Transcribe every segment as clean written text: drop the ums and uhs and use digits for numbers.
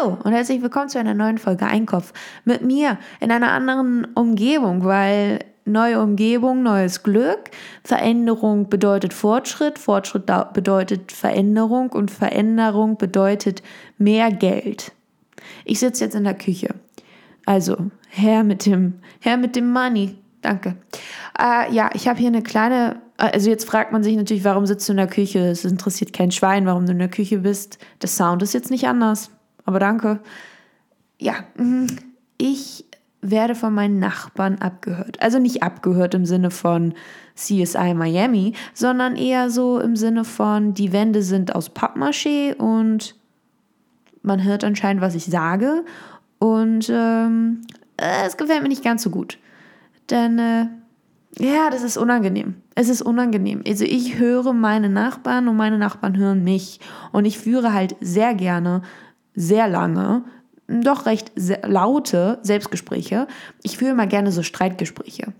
Hallo und herzlich willkommen zu einer neuen Folge Einkopf mit mir in einer anderen Umgebung, weil neue Umgebung, neues Glück, Veränderung bedeutet Fortschritt, Fortschritt bedeutet Veränderung und Veränderung bedeutet mehr Geld. Ich sitze jetzt in der Küche, also her mit dem Money, danke. Ich habe hier eine kleine, also jetzt fragt man sich natürlich, warum sitzt du in der Küche, es interessiert kein Schwein, warum du in der Küche bist, der Sound ist jetzt nicht anders. Aber danke. Ja, ich werde von meinen Nachbarn abgehört. Also nicht abgehört im Sinne von CSI Miami, sondern eher so im Sinne von, die Wände sind aus Pappmaché und man hört anscheinend, was ich sage. Und es gefällt mir nicht ganz so gut. Denn das ist unangenehm. Es ist unangenehm. Also ich höre meine Nachbarn und meine Nachbarn hören mich. Und ich führe halt sehr gerne sehr lange, doch recht laute Selbstgespräche. Ich führe immer gerne so Streitgespräche.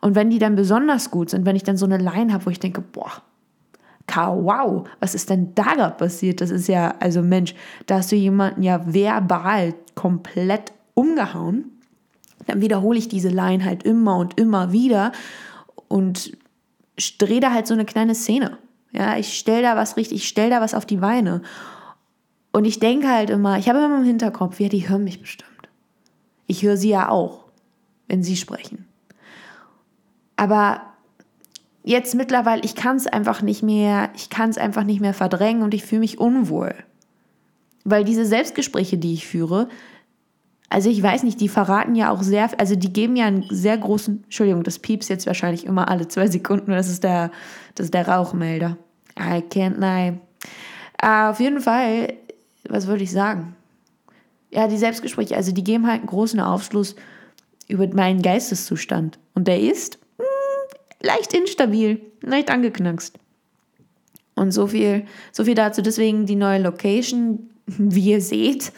Und wenn die dann besonders gut sind, wenn ich dann so eine Line habe, wo ich denke, boah, wow, was ist denn da gerade passiert? Das ist ja, also Mensch, da hast du jemanden ja verbal komplett umgehauen. Dann wiederhole ich diese Line halt immer und immer wieder und drehe da halt so eine kleine Szene. Ja, ich stelle da was auf die Beine. Und ich denke halt immer, ich habe immer im Hinterkopf, ja, die hören mich bestimmt. Ich höre sie ja auch, wenn sie sprechen. Aber jetzt mittlerweile, ich kann es einfach nicht mehr verdrängen und ich fühle mich unwohl. Weil diese Selbstgespräche, die ich führe, also ich weiß nicht, die verraten ja auch sehr, also die geben ja einen sehr großen, Entschuldigung, das piepst jetzt wahrscheinlich immer alle 2 Sekunden, das ist der Rauchmelder. I can't lie. Auf jeden Fall, was würde ich sagen? Ja, die Selbstgespräche, also die geben halt einen großen Aufschluss über meinen Geisteszustand. Und der ist leicht instabil, leicht angeknackst. Und so viel dazu. Deswegen die neue Location, wie ihr seht,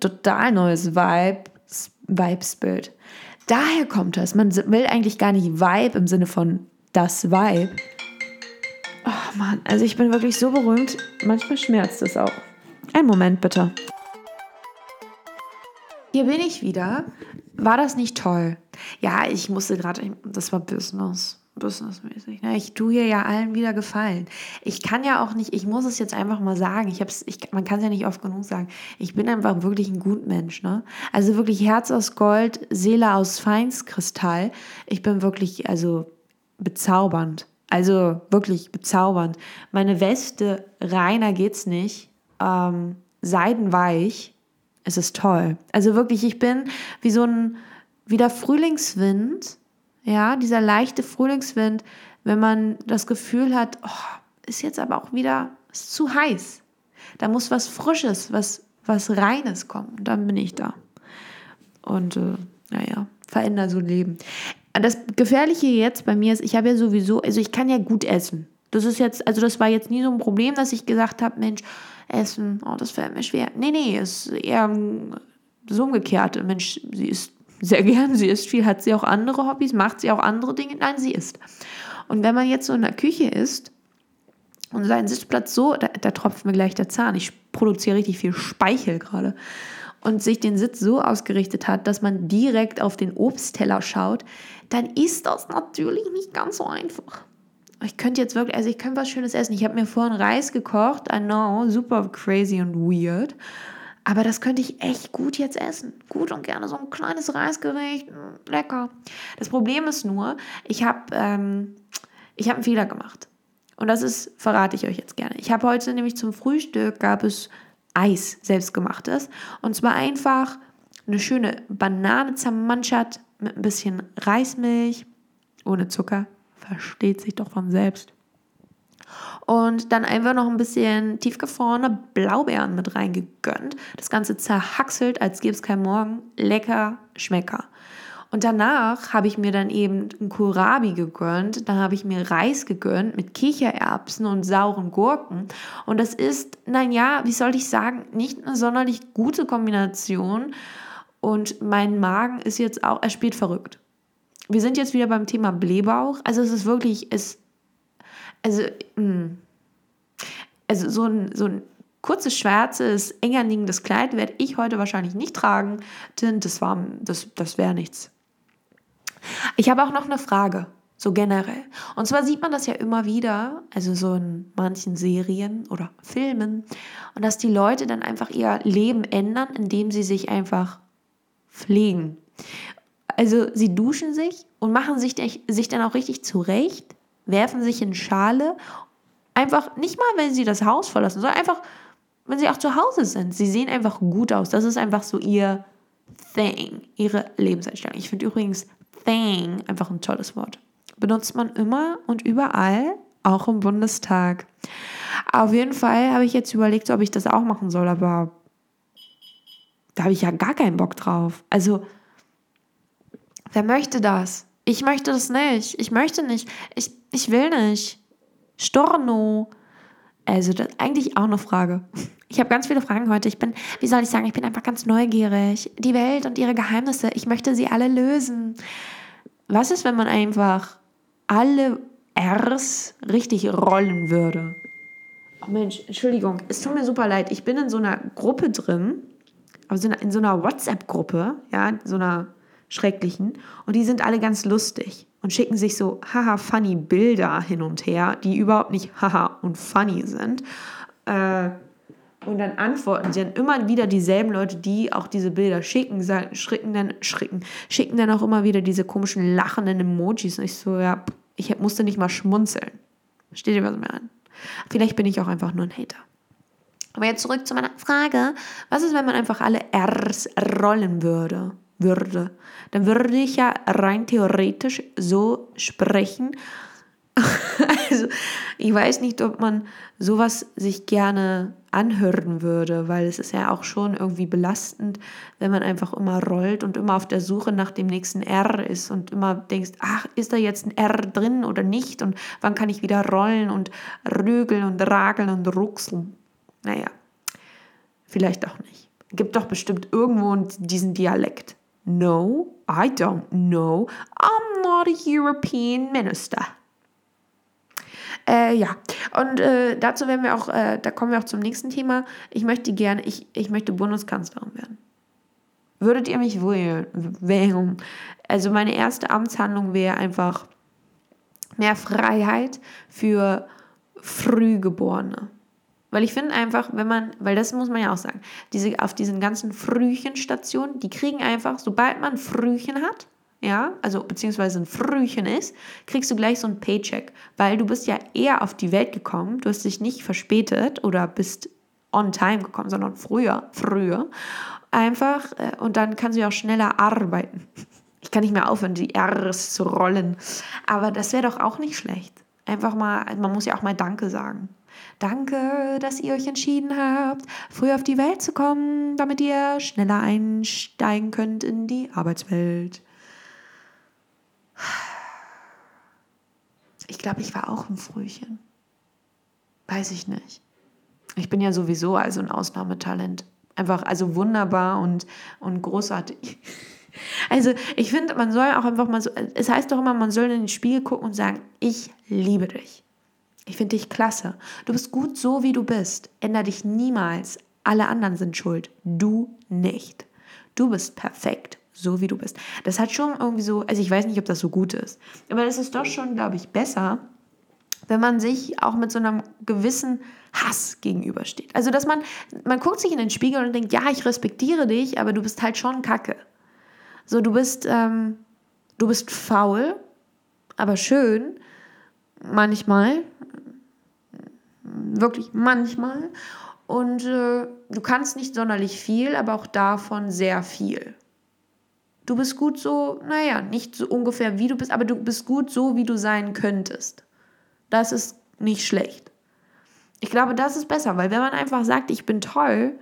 total neues Vibesbild. Daher kommt das. Man will eigentlich gar nicht Vibe im Sinne von das Vibe. Oh Mann, also ich bin wirklich so berühmt. Manchmal schmerzt es auch. Einen Moment bitte. Hier bin ich wieder. War das nicht toll? Ja, ich musste gerade, das war businessmäßig. Ne? Ich tue hier ja allen wieder Gefallen. Ich kann ja auch nicht, ich muss es jetzt einfach mal sagen. Man kann es ja nicht oft genug sagen. Ich bin einfach wirklich ein Gutmensch. Ne? Also wirklich Herz aus Gold, Seele aus Feinskristall. Ich bin wirklich, also bezaubernd. Also wirklich bezaubernd. Meine Weste, reiner geht's nicht. Seidenweich. Es ist toll. Also wirklich, ich bin wie so ein wieder Frühlingswind. Ja, dieser leichte Frühlingswind, wenn man das Gefühl hat, oh, ist jetzt aber auch wieder, ist zu heiß. Da muss was Frisches, was Reines kommen. Und dann bin ich da. Und verändere so ein Leben. Das Gefährliche jetzt bei mir ist, ich habe ja sowieso, also ich kann ja gut essen. Das ist jetzt, also das war jetzt nie so ein Problem, dass ich gesagt habe, Mensch, Essen, oh, das fällt mir schwer. Nee, es ist eher so umgekehrt. Mensch, sie isst sehr gern, sie isst viel, hat sie auch andere Hobbys, macht sie auch andere Dinge? Nein, sie isst. Und wenn man jetzt so in der Küche isst und seinen Sitzplatz so, da tropft mir gleich der Zahn, ich produziere richtig viel Speichel gerade. Und sich den Sitz so ausgerichtet hat, dass man direkt auf den Obstteller schaut, dann ist das natürlich nicht ganz so einfach. Ich könnte was Schönes essen. Ich habe mir vorhin Reis gekocht. I know, super crazy und weird. Aber das könnte ich echt gut jetzt essen. Gut und gerne so ein kleines Reisgericht. Lecker. Das Problem ist nur, ich habe einen Fehler gemacht. Und verrate ich euch jetzt gerne. Ich habe heute nämlich zum Frühstück, gab es Eis, selbstgemachtes. Und zwar einfach eine schöne Banane zermanschert mit ein bisschen Reismilch, ohne Zucker, versteht sich doch von selbst. Und dann einfach noch ein bisschen tiefgefrorene Blaubeeren mit reingegönnt. Das Ganze zerhackselt, als gäbe es keinen Morgen. Lecker, Schmecker. Und danach habe ich mir dann eben ein Kohlrabi gegönnt, dann habe ich mir Reis gegönnt mit Kichererbsen und sauren Gurken. Und das ist, wie soll ich sagen, nicht eine sonderlich gute Kombination. Und mein Magen ist jetzt auch, er spielt verrückt. Wir sind jetzt wieder beim Thema Blähbauch. Also es ist wirklich, so ein kurzes, schwarzes, enger liegendes Kleid werde ich heute wahrscheinlich nicht tragen, denn das wäre nichts. Ich habe auch noch eine Frage, so generell. Und zwar sieht man das ja immer wieder, also so in manchen Serien oder Filmen, und dass die Leute dann einfach ihr Leben ändern, indem sie sich einfach pflegen. Also sie duschen sich und machen sich dann auch richtig zurecht, werfen sich in Schale, einfach nicht mal, wenn sie das Haus verlassen, sondern einfach, wenn sie auch zu Hause sind. Sie sehen einfach gut aus. Das ist einfach so ihr Thing, ihre Lebenseinstellung. Ich finde übrigens Thing einfach ein tolles Wort. Benutzt man immer und überall, auch im Bundestag. Auf jeden Fall habe ich jetzt überlegt, ob ich das auch machen soll, aber da habe ich ja gar keinen Bock drauf. Also, wer möchte das? Ich möchte das nicht. Ich möchte nicht. Ich will nicht. Storno. Also, das ist eigentlich auch eine Frage. Ich habe ganz viele Fragen heute. Ich bin einfach ganz neugierig. Die Welt und ihre Geheimnisse, ich möchte sie alle lösen. Was ist, wenn man einfach alle R's richtig rollen würde? Oh Mensch, Entschuldigung, es tut mir super leid. Ich bin in so einer Gruppe drin, also in so einer WhatsApp-Gruppe, ja, in so einer schrecklichen. Und die sind alle ganz lustig und schicken sich so haha funny Bilder hin und her, die überhaupt nicht haha und funny sind. Und dann antworten sie dann immer wieder dieselben Leute, die auch diese Bilder schicken, sagen, schicken dann auch immer wieder diese komischen lachenden Emojis. Und ich so, ja, ich musste nicht mal schmunzeln. Versteht ihr, was mir an? Vielleicht bin ich auch einfach nur ein Hater. Aber jetzt zurück zu meiner Frage. Was ist, wenn man einfach alle R's rollen würde? Dann würde ich ja rein theoretisch so sprechen. Also, ich weiß nicht, ob man sowas sich gerne anhören würde, weil es ist ja auch schon irgendwie belastend, wenn man einfach immer rollt und immer auf der Suche nach dem nächsten R ist und immer denkst, ach, ist da jetzt ein R drin oder nicht und wann kann ich wieder rollen und rögeln und rageln und ruckseln. Naja, vielleicht auch nicht. Gibt doch bestimmt irgendwo diesen Dialekt. No, I don't know. I'm not a European minister. Dazu werden wir auch, da kommen wir auch zum nächsten Thema. Ich möchte Bundeskanzlerin werden. Würdet ihr mich wählen? Also meine erste Amtshandlung wäre einfach mehr Freiheit für Frühgeborene. Weil ich finde einfach, weil das muss man ja auch sagen, auf diesen ganzen Frühchenstationen, die kriegen einfach, sobald man Frühchen hat, ja, also beziehungsweise ein Frühchen ist, kriegst du gleich so ein Paycheck, weil du bist ja eher auf die Welt gekommen, du hast dich nicht verspätet oder bist on time gekommen, sondern früher, einfach und dann kannst du ja auch schneller arbeiten. Ich kann nicht mehr aufhören, die R's zu rollen, aber das wäre doch auch nicht schlecht. Einfach mal, man muss ja auch mal Danke sagen. Danke, dass ihr euch entschieden habt, früh auf die Welt zu kommen, damit ihr schneller einsteigen könnt in die Arbeitswelt. Ich glaube, ich war auch ein Frühchen. Weiß ich nicht. Ich bin ja sowieso also ein Ausnahmetalent. Einfach also wunderbar und großartig. Also ich finde, man soll auch einfach mal so, es heißt doch immer, man soll in den Spiegel gucken und sagen, ich liebe dich. Ich finde dich klasse. Du bist gut so, wie du bist. Ändere dich niemals. Alle anderen sind schuld. Du nicht. Du bist perfekt, so wie du bist. Das hat schon irgendwie so, also ich weiß nicht, ob das so gut ist, aber das ist doch schon, glaube ich, besser, wenn man sich auch mit so einem gewissen Hass gegenübersteht. Also, dass man guckt sich in den Spiegel und denkt, ja, ich respektiere dich, aber du bist halt schon Kacke. So, du bist faul, aber schön, manchmal, wirklich manchmal, und du kannst nicht sonderlich viel, aber auch davon sehr viel. Du bist gut so, naja, nicht so ungefähr wie du bist, aber du bist gut so, wie du sein könntest. Das ist nicht schlecht. Ich glaube, das ist besser, weil wenn man einfach sagt, ich bin toll,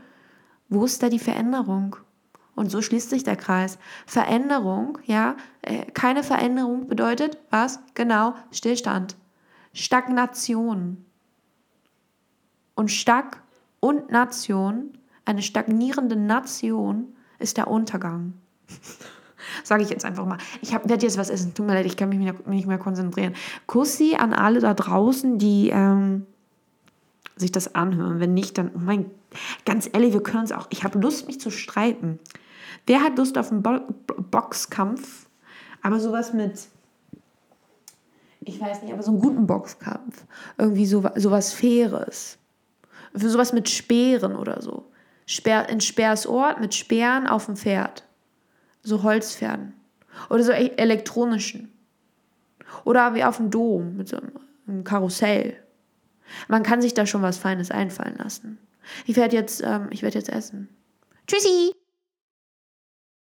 wo ist da die Veränderung? Und so schließt sich der Kreis. Veränderung, ja, keine Veränderung bedeutet, was? Genau, Stillstand. Stagnation. Und Nation, eine stagnierende Nation ist der Untergang. Sage ich jetzt einfach mal. Ich werde jetzt was essen. Tut mir leid, ich kann mich nicht mehr konzentrieren. Kussi an alle da draußen, die sich das anhören. Wenn nicht, dann, oh mein, ganz ehrlich, wir können es auch. Ich habe Lust, mich zu streiten. Wer hat Lust auf einen Boxkampf? Aber sowas mit, ich weiß nicht, aber so einen guten Boxkampf. Irgendwie sowas Faires. Für sowas mit Speeren oder so. In Speersort mit Speeren auf dem Pferd. So Holzpferden. Oder so elektronischen. Oder wie auf dem Dom mit so einem Karussell. Man kann sich da schon was Feines einfallen lassen. Ich werde jetzt essen. Tschüssi!